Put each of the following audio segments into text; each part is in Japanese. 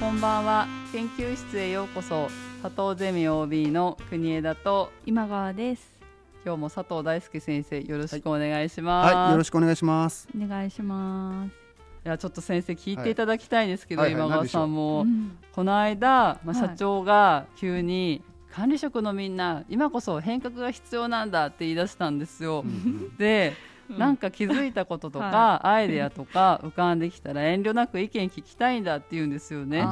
こんばんは。研究室へようこそ。佐藤ゼミ OB の国枝と今川です。今日も佐藤大輔先生、よろしくお願いします。はい、よろしくお願いします。お願いします。いや、ちょっと先生聞いていただきたいんですけど、はい、今川さんも、この間、社長が急に、管理職のみんな今こそ変革が必要なんだって言い出したんですよ。で、なんか気づいたこととか、アイデアとか浮かんできたら遠慮なく意見聞きたいんだって言うんですよね。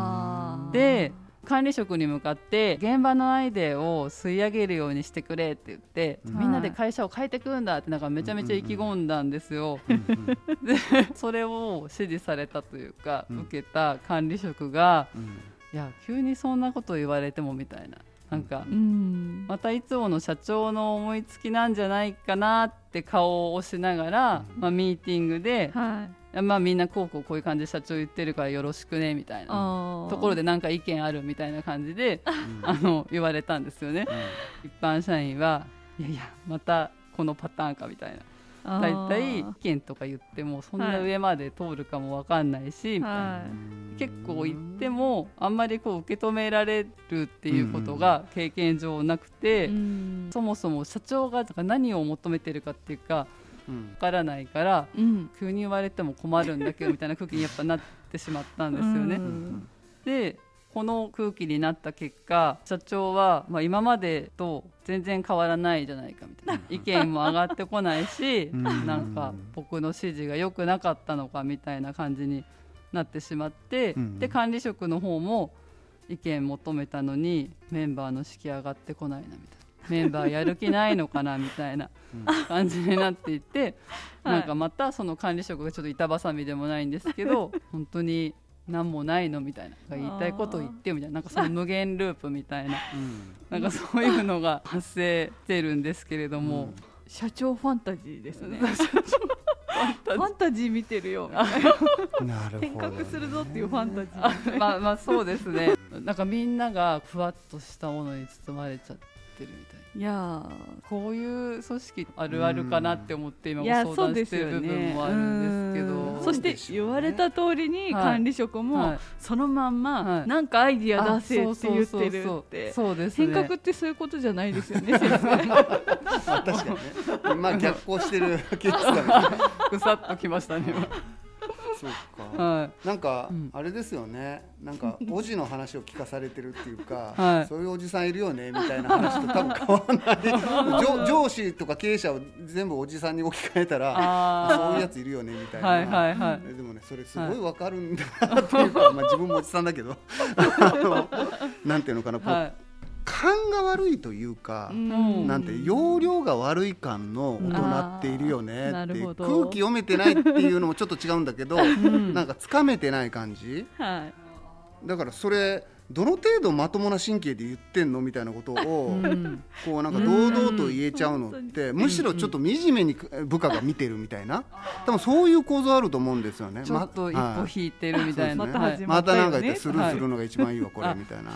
で、管理職に向かって現場のアイデアを吸い上げるようにしてくれって言って、みんなで会社を変えてくんだって、なんかめちゃめちゃ意気込んだんですよ。で、それを支持されたというか、受けた管理職が、いや急にそんなこと言われてもみたいな、なんか、またいつもの社長の思いつきなんじゃないかなって顔をしながら、ミーティングで、みんなこういう感じで社長言ってるからよろしくねみたいなところで、なんか意見あるみたいな感じで言われたんですよね。一般社員はいやいやまたこのパターンかみたいな、だいたい意見とか言ってもそんな上まで通るかも分かんないし、はい、結構言ってもあんまり受け止められるっていうことが経験上なくて、そもそも社長が何を求めてるかっていうか分からないから、急に言われても困るんだけどみたいな空気にやっぱなってしまったんですよね。で、この空気になった結果、社長は今までと全然変わらないじゃないかみたいな、意見も上がってこないしなんか僕の指示が良くなかったのかみたいな感じになってしまって、で管理職の方も意見求めたのにメンバーの士気上がってこないなみたいな、メンバーやる気ないのかなみたいな感じになっていて、なんかまたその管理職がちょっと板挟みでもないんですけど、本当に何もないのみたいな、言いたいこと言ってみたいな、なんかその無限ループみたいななんかそういうのが発生してるんですけれども、社長ファンタジーですね。ファンタジー見てるよみたいな、転換するぞっていうファンタジーまあそうですね。なんかみんながふわっとしたものに包まれちゃってるみたいな、いやこういう組織あるあるかなって思って今も相談してる部分もあるんですけど、そして言われた通りに管理職もそのまんまなんかアイディア出せって言ってるって、変革ってそういうことじゃないですよね。確かにね、逆行してるケースだね。ぐさっときましたね。そうか、なんかあれですよね、なんかおじの話を聞かされてるっていうか、そういうおじさんいるよねみたいな話と多分変わらない。上司とか経営者を全部おじさんに置き換えたらそういうやついるよねみたいな、でもねそれすごい分かるんだなっていうか、自分もおじさんだけどなんていうのかな、勘が悪いというか、なんて容量が悪い感の大人っているよねって、空気読めてないっていうのもちょっと違うんだけど、なんかつかめてない感じ、だからそれどの程度まともな神経で言ってんのみたいなことをこうなんか堂々と言えちゃうのって、むしろちょっと惨めに部下が見てるみたいな、多分そういう構造あると思うんですよね。ちょっと一歩引いてるみたいな、またなんか言ってスルーするのが一番いいわこれみたいな、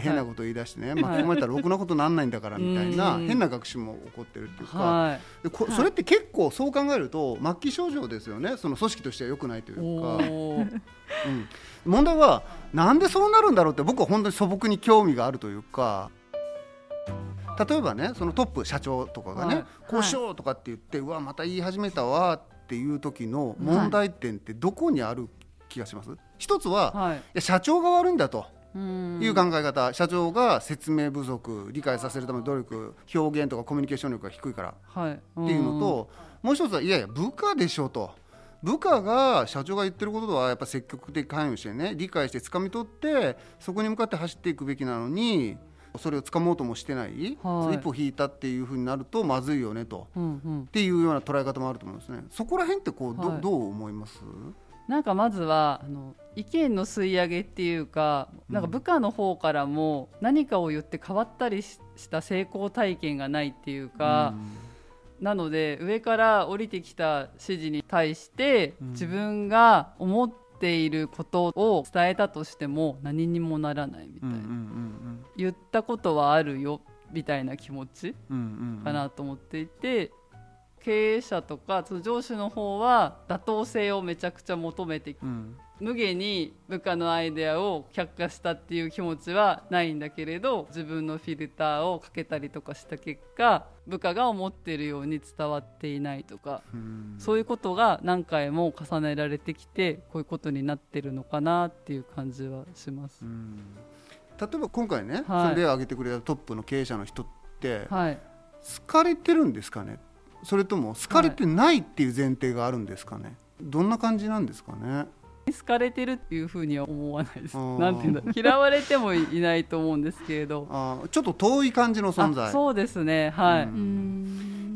変なこと言い出してね、巻き込まれたらろくなことなんないんだからみたいな変な学習も起こってるっていうか、それって結構そう考えると末期症状ですよね。その組織としては良くないというか、問題はなんでそうなるんだろうって、僕は本当に素朴に興味があるというか、例えばねそのトップ社長とかがね、こうしようとかって言って、うわまた言い始めたわっていう時の問題点ってどこにある気がします？一つは、いや社長が悪いんだという考え方、社長が説明不足、理解させるための努力、表現とかコミュニケーション力が低いから、っていうのと、もう一つはいやいや部下でしょと、部下が社長が言ってることとはやっぱ積極的に関与してね、理解して掴み取ってそこに向かって走っていくべきなのに、それを掴もうともしてない、一歩引いたっていうふうになるとまずいよねと、っていうような捉え方もあると思うんですね。そこら辺ってどう思います？なんかまずは意見の吸い上げっていうか、なんか部下の方からも何かを言って変わったりした成功体験がないっていうか、なので上から降りてきた指示に対して自分が思っていることを伝えたとしても何にもならないみたいな、言ったことはあるよみたいな気持ちかなと思っていて、経営者とか上司の方は妥当性をめちゃくちゃ求めて、うん、無下に部下のアイデアを却下したっていう気持ちはないんだけれど、自分のフィルターをかけたりとかした結果、部下が思っているように伝わっていないとか、うん、そういうことが何回も重ねられてきて、こういうことになってるのかなっていう感じはします。うん、例えば今回ね、はい、その例を挙げてくれたトップの経営者の人って、はい、好かれてるんですかね、それとも好かれてないっていう前提があるんですかね、はい、どんな感じなんですかね。好かれてるっていうふうには思わないです。なんていうんだ、嫌われてもいないと思うんですけれどちょっと遠い感じの存在。そうですね、はい、い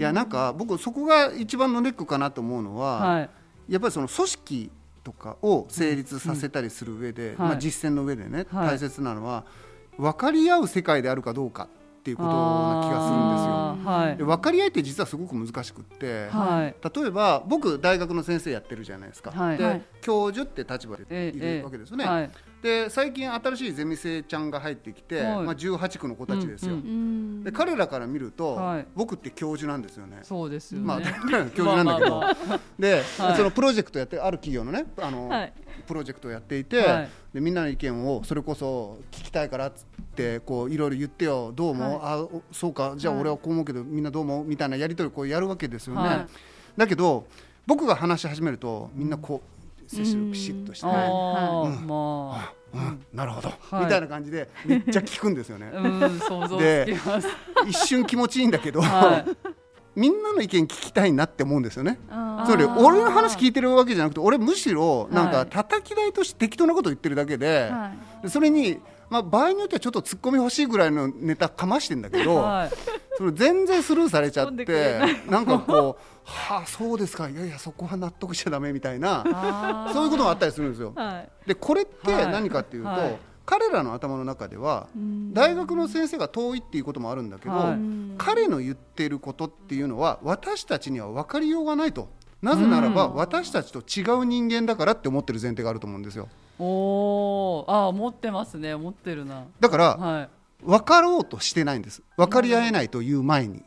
やなんか僕そこが一番のネックかなと思うのは、はい、やっぱりその組織とかを成立させたりする上で、うんうん、まあ、実践の上でね、はい、大切なのは分かり合う世界であるかどうかっていうことな気がするんですよ。はい、で分かり合いって実はすごく難しくって、はい、例えば僕大学の先生やってるじゃないですか、はい、で、はい、教授って立場でいるわけですよね、はい、で最近新しいゼミ生ちゃんが入ってきて、はい、まあ、18区の子たちですよ、うんうん、で彼らから見ると、はい、僕って教授なんですよね。そうですよね、まあ、教授なんだけど、まあまあ、で、はい、そのプロジェクトやってある企業のね、はい、プロジェクトをやっていて、はい、でみんなの意見をそれこそ聞きたいからっつってこういろいろ言ってよ、どうも、はい、あ、そうか、じゃあ俺はこう思うけど、はい、みんなどうもみたいなやり取りこうやるわけですよね、はい、だけど僕が話し始めるとみんなこう接種ピシッとして、なるほど、はい、みたいな感じでめっちゃ聞くんですよね。うん、想像つきます。一瞬気持ちいいんだけど、はい、みんなの意見聞きたいなって思うんですよね。それ俺の話聞いてるわけじゃなくて、俺むしろなんか叩き台として適当なこと言ってるだけで、はい、それに、まあ、場合によってはちょっとツッコミ欲しいぐらいのネタかましてんだけど、はい、それ全然スルーされちゃって、なんかこうはあ、そうですか、いやいやそこは納得しちゃダメみたいな、そういうことがあったりするんですよ、はい、でこれって何かっていうと、はいはい、彼らの頭の中では大学の先生が遠いっていうこともあるんだけど、はい、彼の言ってることっていうのは私たちには分かりようがないと、なぜならば私たちと違う人間だからって思ってる前提があると思うんですよ。おー、あー、持ってますね、持ってるな。だから、はい、分かろうとしてないんです。分かり合えないという前に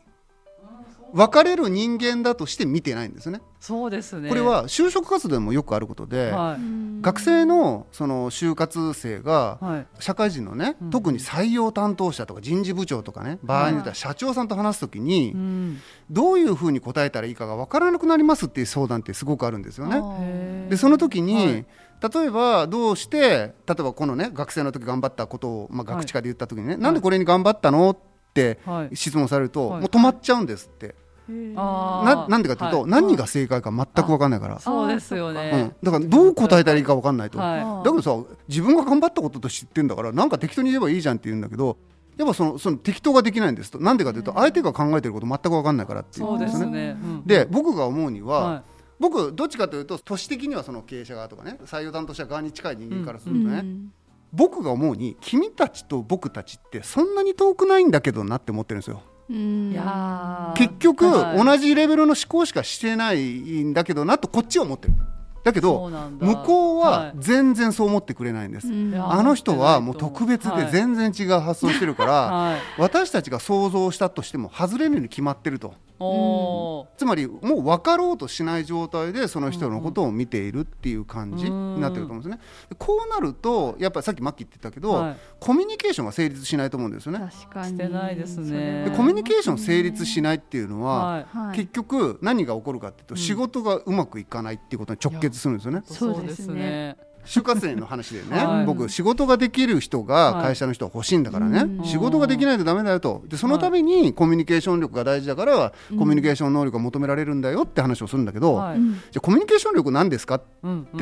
分かれる人間だとして見てないんですね。そうですね、これは就職活動でもよくあることで、はい、学生のその就活生が社会人のね、はい、特に採用担当者とか人事部長とかね、場合によっては社長さんと話すときに、うん、どういうふうに答えたらいいかが分からなくなりますっていう相談ってすごくあるんですよね。でその時に、はい、例えばどうして、例えばこのね学生の時頑張ったことを、まあ、学知化で言った時にね、はい、なんでこれに頑張ったのって質問されると、はい、もう止まっちゃうんですって。なんでかというと、はい、何が正解か全く分かんないから。そうですよね、うん、だからどう答えたらいいか分かんないと、はい、だけどさ、自分が頑張ったことと知ってるんだから、なんか適当に言えばいいじゃんって言うんだけど、やっぱその適当ができないんですと。なんでかというと、相手が考えてること全く分かんないからっていうんですね。そうですね、うん、で僕が思うには、はい、僕どっちかというと都市的にはその経営者側とかね、採用担当者側に近い人間からするとね、うん、僕が思うに君たちと僕たちってそんなに遠くないんだけどなって思ってるんですよ。いや結局、はい、同じレベルの思考しかしてないんだけどなとこっちは思ってる。だけど向こうは全然そう思ってくれないんです、はい、あの人はもう特別で全然違う発想してるから、はいはい、私たちが想像したとしても外れるに決まってると。お、つまりもう分かろうとしない状態でその人のことを見ているっていう感じになってると思うんですね。こうなるとやっぱりさっきマッキー言ってたけど、はい、コミュニケーションが成立しないと思うんですよね。確かにしてないですね。でコミュニケーション成立しないっていうのは、はい、結局何が起こるかっていうと、はい、仕事がうまくいかないっていうことに直結するんですよね。そうですね、就活生の話でね、はい、僕仕事ができる人が会社の人は欲しいんだからね、はい、仕事ができないとダメだよと。でそのためにコミュニケーション力が大事だから、はい、コミュニケーション能力が求められるんだよって話をするんだけど、はい、じゃあコミュニケーション力なんですかって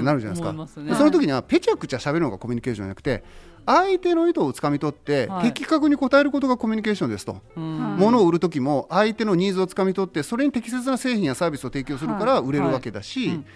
なるじゃないですか、うんうん、思いますね。でその時にはペチャクチャ喋るのがコミュニケーションじゃなくて、相手の意図をつかみ取って、はい、的確に答えることがコミュニケーションですと、うん、物を売るときも相手のニーズをつかみ取って、それに適切な製品やサービスを提供するから売れるわけだし、はいはい、うんうん、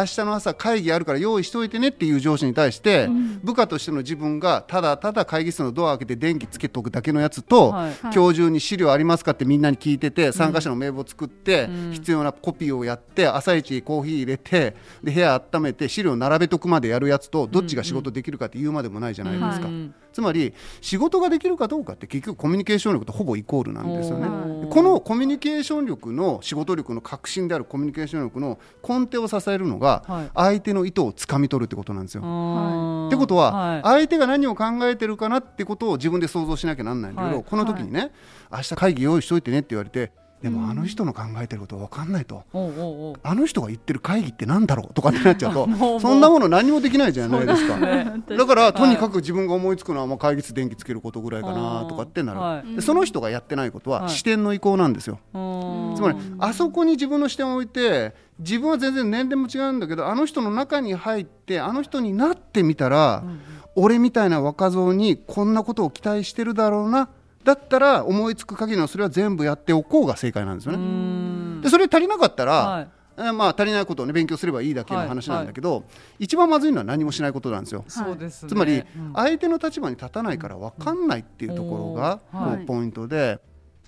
明日の朝会議あるから用意しておいてねっていう上司に対して、うん、部下としての自分がただただ会議室のドアを開けて電気つけとくだけのやつと、はいはい、今日中に資料ありますかってみんなに聞いてて、参加者の名簿を作って、うん、必要なコピーをやって朝一コーヒー入れて、で部屋温めて資料並べとくまでやるやつと、どっちが仕事できるかって言うまでもないじゃないですか、うん、はい、ですか、うん、つまり仕事ができるかどうかって結局コミュニケーション力とほぼイコールなんですよね。このコミュニケーション力の仕事力の核心であるコミュニケーション力の根底を支えるのが、はい、相手の意図をつかみ取るってことなんですよ、はい、ってことは、はい、相手が何を考えてるかなってことを自分で想像しなきゃなんないんだけど、はい、この時にね、はい、明日会議用意しといてねって言われて、でもあの人の考えてることは分かんないと、おうおう、あの人が言ってる会議ってなんだろうとかってなっちゃうとそんなもの何もできないじゃないですか。だからとにかく自分が思いつくのは、まあ、会議室電気つけることぐらいかなとかってなる、はい、でその人がやってないことは視点の移行なんですよ、はい、つまりあそこに自分の視点を置いて、自分は全然年齢も違うんだけどあの人の中に入ってあの人になってみたら、うん、俺みたいな若造にこんなことを期待してるだろうな、だったら思いつく限りのそれは全部やっておこうが正解なんですよね。うーん、でそれ足りなかったら、はい、まあ、足りないことを、ね、勉強すればいいだけの話なんだけど、はいはい、一番まずいのは何もしないことなんですよ、はい、つまり相手の立場に立たないから分かんないっていうところが、うん、こうポイントで、はい、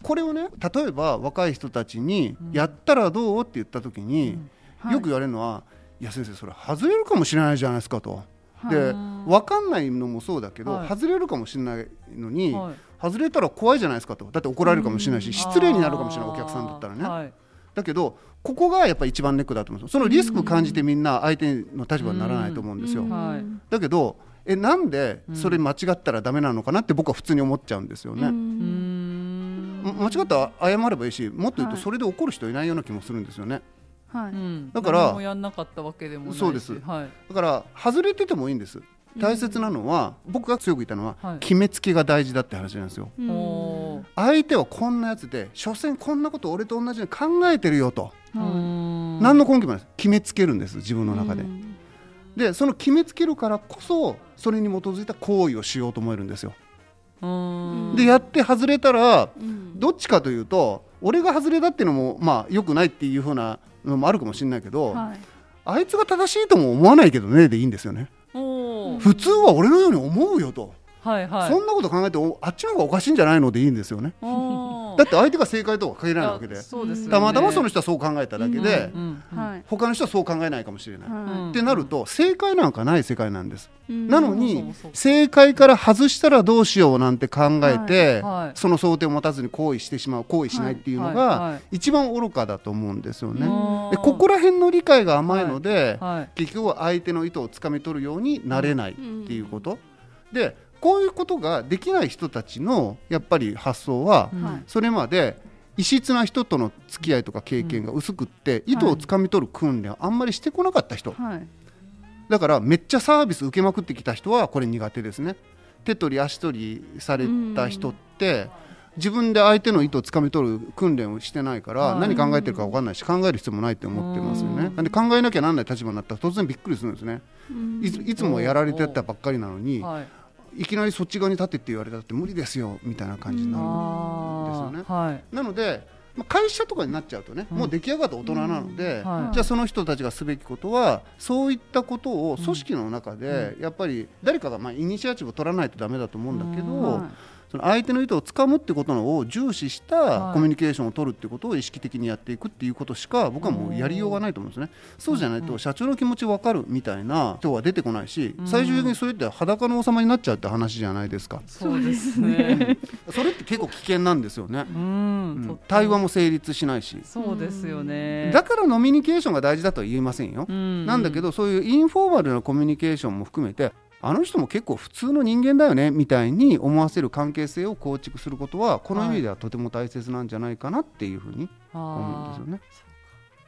これをね、例えば若い人たちにやったらどうって言った時に、うんはい、よく言われるのは、いや先生それ外れるかもしれないじゃないですかと、で分かんないのもそうだけど、はい、外れるかもしれないのに、はい、外れたら怖いじゃないですかと、だって怒られるかもしれないし、失礼になるかもしれないお客さんだったらね、はい、だけどここがやっぱり一番ネックだと思うんですよ。そのリスク感じてみんな相手の立場にならないと思うんですよ、はい、だけどなんでそれ間違ったらダメなのかなって僕は普通に思っちゃうんですよね。間違ったら謝ればいいし、もっと言うとそれで怒る人いないような気もするんですよね、はい、だから何もやんなかったわけでもないし、そうです、はい、だから外れててもいいんです。大切なのは、僕が強く言ったのは、はい、決めつけが大事だって話なんですよ。相手はこんなやつで、所詮こんなこと俺と同じように考えてるよと、何の根拠もないです。決めつけるんです、自分の中で。でその決めつけるからこそ、それに基づいた行為をしようと思えるんですよ。でやって外れたら、どっちかというと俺が外れだっていうのも、まあ、良くないっていう風なのもあるかもしれないけど、はい、あいつが正しいとも思わないけどねでいいんですよね。普通は俺のように思うよと、はいはい、そんなこと考えてあっちの方がおかしいんじゃないのでいいんですよね。だって相手が正解とは限らないわけ で、ね、たまたまその人はそう考えただけで、うんうんうん、他の人はそう考えないかもしれない、はい、ってなると正解なんかない世界なんです、うん、なのに、うん、正解から外したらどうしようなんて考えて、はいはい、その想定を持たずに行為してしまう、行為しないっていうのが一番愚かだと思うんですよね、はいはい、でここら辺の理解が甘いので、はいはい、結局相手の意図をつかみ取るようになれないっていうこと、うん、でこういうことができない人たちのやっぱり発想は、それまで異質な人との付き合いとか経験が薄くって、意図をつかみ取る訓練をあんまりしてこなかった人だから、めっちゃサービス受けまくってきた人はこれ苦手ですね。手取り足取りされた人って自分で相手の意図をつかみ取る訓練をしてないから、何考えてるか分かんないし、考える必要もないって思ってますよね。で考えなきゃなんない立場になったら突然びっくりするんですね。いつもやられてたばっかりなのに、いきなりそっち側に立てって言われたって無理ですよみたいな感じになるんですよね、はい、なので、まあ、会社とかになっちゃうとね、もう出来上がった大人なので、はい、じゃあその人たちがすべきことは、そういったことを組織の中でやっぱり誰かがまあイニシアチブを取らないとダメだと思うんだけど、はい、その相手の意図をつかむってことのを重視したコミュニケーションを取るってことを意識的にやっていくっていうことしか、僕はもうやりようがないと思うんですね。そうじゃないと社長の気持ち分かるみたいな人は出てこないし、最終的にそれって裸の王様になっちゃうって話じゃないですか。そうですね、それって結構危険なんですよね。うん、対話も成立しないし。そうですよね。だからノミニケーションが大事だとは言えませんよ。なんだけど、そういうインフォーマルなコミュニケーションも含めて、あの人も結構普通の人間だよねみたいに思わせる関係性を構築することは、この意味ではとても大切なんじゃないかなっていうふうに思うんですよね。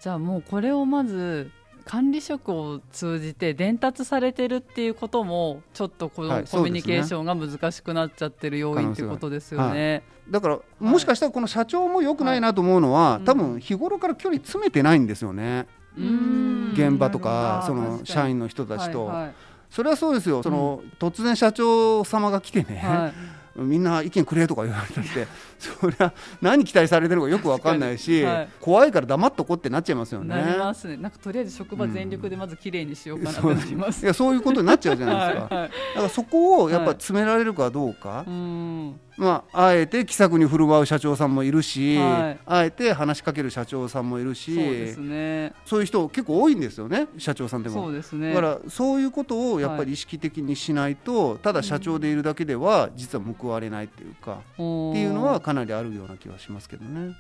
じゃあもうこれをまず管理職を通じて伝達されてるっていうことも、ちょっとこのコミュニケーションが難しくなっちゃってる要因ってことですよね、はい、だからもしかしたらこの社長も良くないなと思うのは、多分日頃から距離詰めてないんですよね。現場とかその社員の人たちと、はいはい、それはそうですよ。その、突然社長様が来てね、はい、みんな意見くれとか言われたってそりゃ何期待されてるのかよく分かんないし、はい、怖いから黙っとこってなっちゃいますよね。なりますね。なんかとりあえず職場全力でまずきれいにしようかなってなります。いや、そういうことになっちゃうじゃないですか。はいはい、だからそこをやっぱ詰められるかどうか、はい、まあ、あえて気さくに振る舞う社長さんもいるし、はい、あえて話しかける社長さんもいるし、そうですね、そういう人結構多いんですよね、社長さんでも。そうですね、だからそういうことをやっぱり意識的にしないと、はい、ただ社長でいるだけでは実は報われないっていうか、うん、っていうのはかなりあるような気はしますけどね。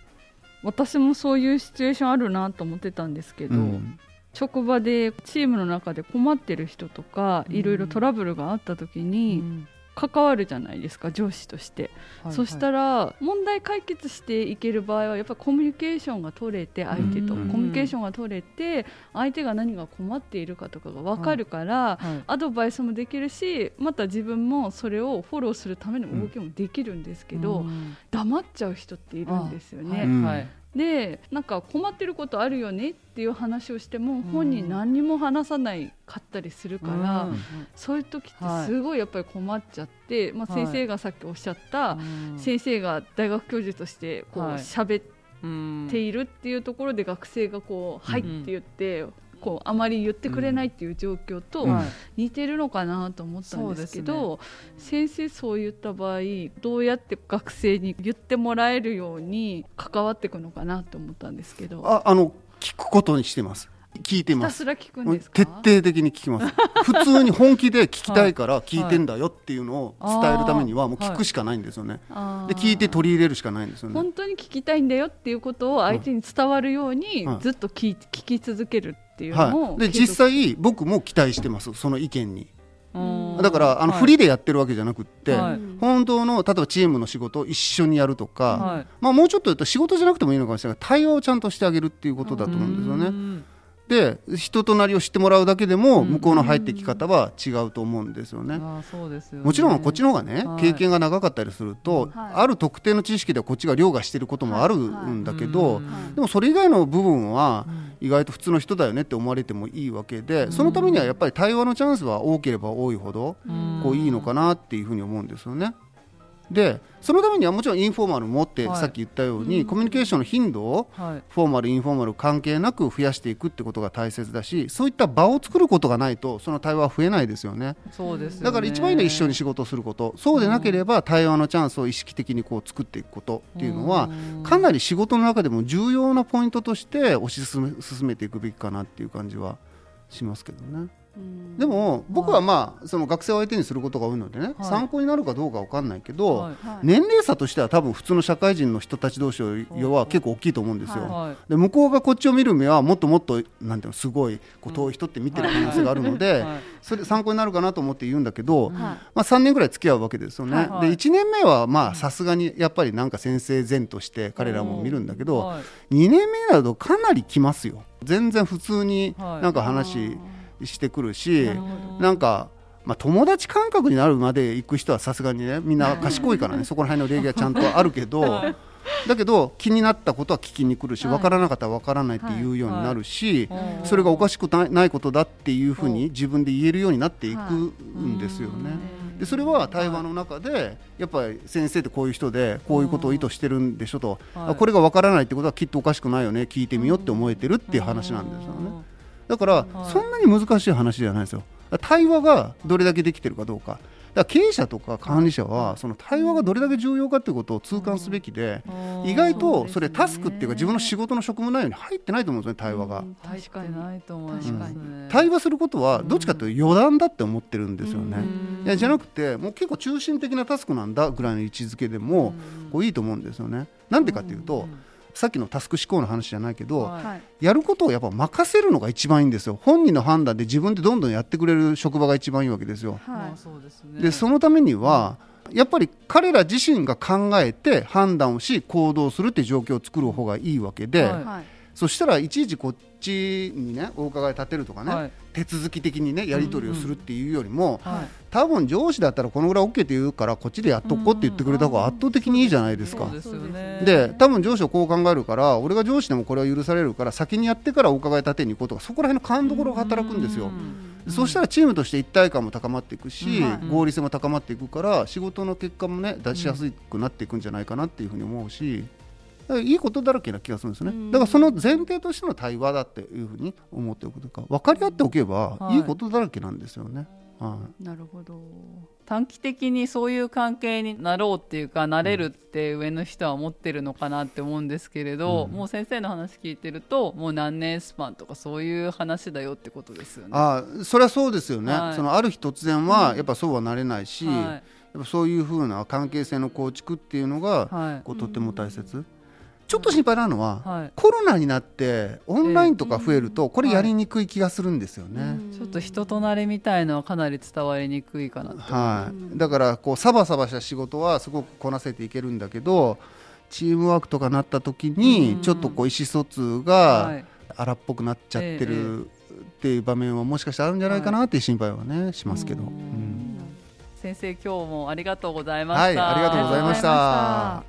私もそういうシチュエーションあるなと思ってたんですけど、うん、職場でチームの中で困ってる人とか、うん、いろいろトラブルがあった時に、うん関わるじゃないですか、上司として、はいはい、そしたら問題解決していける場合はやっぱりコミュニケーションが取れて、相手とコミュニケーションが取れて相手が何が困っているかとかが分かるから、はいはい、アドバイスもできるし、また自分もそれをフォローするための動きもできるんですけど、うん、黙っちゃう人っているんですよね。はいはい、でなんか困ってることあるよねっていう話をしても本人何にも話さないかったりするから、うん、そういう時ってすごいやっぱり困っちゃって、はいまあ、先生がさっきおっしゃった、はい、先生が大学教授としてこう喋っているっていうところで学生がこう、はいって言ってこうあまり言ってくれないっていう状況と似てるのかなと思ったんですけど、うんはいそうですね、先生そう言った場合どうやって学生に言ってもらえるように関わっていくのかなと思ったんですけど、聞くことにしてます。聞いてます。ひたすら聞くんですか？徹底的に聞きます普通に本気で聞きたいから聞いてんだよっていうのを伝えるためにはもう聞くしかないんですよね。で聞いて取り入れるしかないんですよね。本当に聞きたいんだよっていうことを相手に伝わるようにずっと聞き続けるっていうのを、はい、で実際僕も期待してます、その意見に。だからフリでやってるわけじゃなくって、はい、本当の例えばチームの仕事を一緒にやるとか、はいまあ、もうちょっと言うと仕事じゃなくてもいいのかもしれないけど対応をちゃんとしてあげるっていうことだと思うんですよね。で人となりを知ってもらうだけでも向こうの入ってき方は違うと思うんですよね。ああそうですよね。もちろんこっちの方がね、はい、経験が長かったりすると、はい、ある特定の知識ではこっちが凌駕していることもあるんだけど、はいはい、でもそれ以外の部分は意外と普通の人だよねって思われてもいいわけで、そのためにはやっぱり対話のチャンスは多ければ多いほどこういいのかなっていうふうに思うんですよね。でそのためにはもちろんインフォーマルもって、はい、さっき言ったように、うん、コミュニケーションの頻度を、はい、フォーマルインフォーマル関係なく増やしていくってことが大切だし、そういった場を作ることがないとその対話は増えないですよね。そうですよね。だから一番いいのは一緒に仕事をすること、そうでなければ対話のチャンスを意識的にこう作っていくことっていうのは、うん、かなり仕事の中でも重要なポイントとして推し進めていくべきかなっていう感じはしますけどね。でも僕はまあその学生を相手にすることが多いのでね、はい、参考になるかどうか分かんないけど、はいはい、年齢差としては多分普通の社会人の人たち同士よりは結構大きいと思うんですよ、はいはい、で向こうがこっちを見る目はもっともっとなんていうのすごいこう遠い人って見てる可能性があるので、はいはい、それ参考になるかなと思って言うんだけど、はいまあ、3年ぐらい付き合うわけですよね、はいはい、で1年目はさすがにやっぱりなんか先生前として彼らも見るんだけど、はい、2年目だとかなり来ますよ。全然普通になんか話、はいしてくるし、なんか、まあ、友達感覚になるまで行く人はさすがにねみんな賢いからねそこら辺の礼儀はちゃんとあるけどだけど気になったことは聞きに来るし、分からなかったら分からないって言うようになるし、それがおかしくないことだっていうふうに自分で言えるようになっていくんですよね。でそれは対話の中でやっぱり先生ってこういう人でこういうことを意図してるんでしょと、これが分からないってことはきっとおかしくないよね、聞いてみようって思えてるっていう話なんですよね。だからそんなに難しい話じゃないですよ。対話がどれだけできてるかどうか、だから経営者とか管理者はその対話がどれだけ重要かということを痛感すべきで、意外とそれタスクっていうか自分の仕事の職務内容に入ってないと思うんですね、対話が。確かにないと思いますね。対話することはどっちかというと余談だって思ってるんですよね。いやじゃなくてもう結構中心的なタスクなんだぐらいの位置づけでもこういいと思うんですよね。なんでかというとさっきのタスク思考の話じゃないけど、はい、やることをやっぱ任せるのが一番いいんですよ。本人の判断で自分でどんどんやってくれる職場が一番いいわけですよ、はい、でそのためにはやっぱり彼ら自身が考えて判断をし行動するって状況を作る方がいいわけで、はい、そしたらいちいちこっちにねお伺い立てるとかね、はい、手続き的にねやり取りをするっていうよりも、うんうんはい、多分上司だったらこのぐらい OK って言うからこっちでやっとこうって言ってくれた方が圧倒的にいいじゃないですか。そうですよね。で多分上司はこう考えるから俺が上司でもこれは許されるから先にやってからお伺い立てに行こうとか、そこら辺の勘どころが働くんですよ、うん、そうしたらチームとして一体感も高まっていくし、うん、合理性も高まっていくから仕事の結果もね出しやすくなっていくんじゃないかなっていうふうに思うし、いいことだらけな気がするんですね。だからその前提としての対話だっていうふうに思っておくとか、分かり合っておけばいいことだらけなんですよね、はいはい、なるほど。短期的にそういう関係になろうっていうかなれるって上の人は思ってるのかなって思うんですけれど、うん、もう先生の話聞いてるともう何年スパンとかそういう話だよってことですよね。あ、それはそうですよね、はい、そのある日突然はやっぱそうはなれないし、うん、はい、やっぱそういう風な関係性の構築っていうのが、はい、こうとっても大切、うん、ちょっと心配なのは、はい、コロナになってオンラインとか増えるとこれやりにくい気がするんですよね、はい、ちょっと人となりみたいのはかなり伝わりにくいかなって、はい、だからこうサバサバした仕事はすごくこなせていけるんだけどチームワークとかなった時にちょっとこう意思疎通が荒っぽくなっちゃってるっていう場面はもしかしたらあるんじゃないかなっていう心配はねしますけど、うん、先生今日もありがとうございました、はい、ありがとうございました。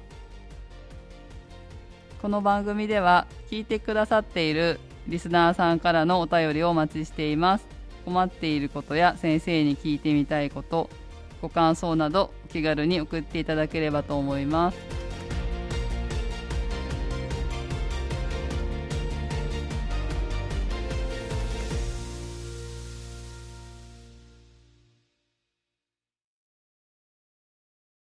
この番組では聞いてくださっているリスナーさんからのお便りをお待ちしています。困っていることや先生に聞いてみたいこと、ご感想などお気軽に送っていただければと思います。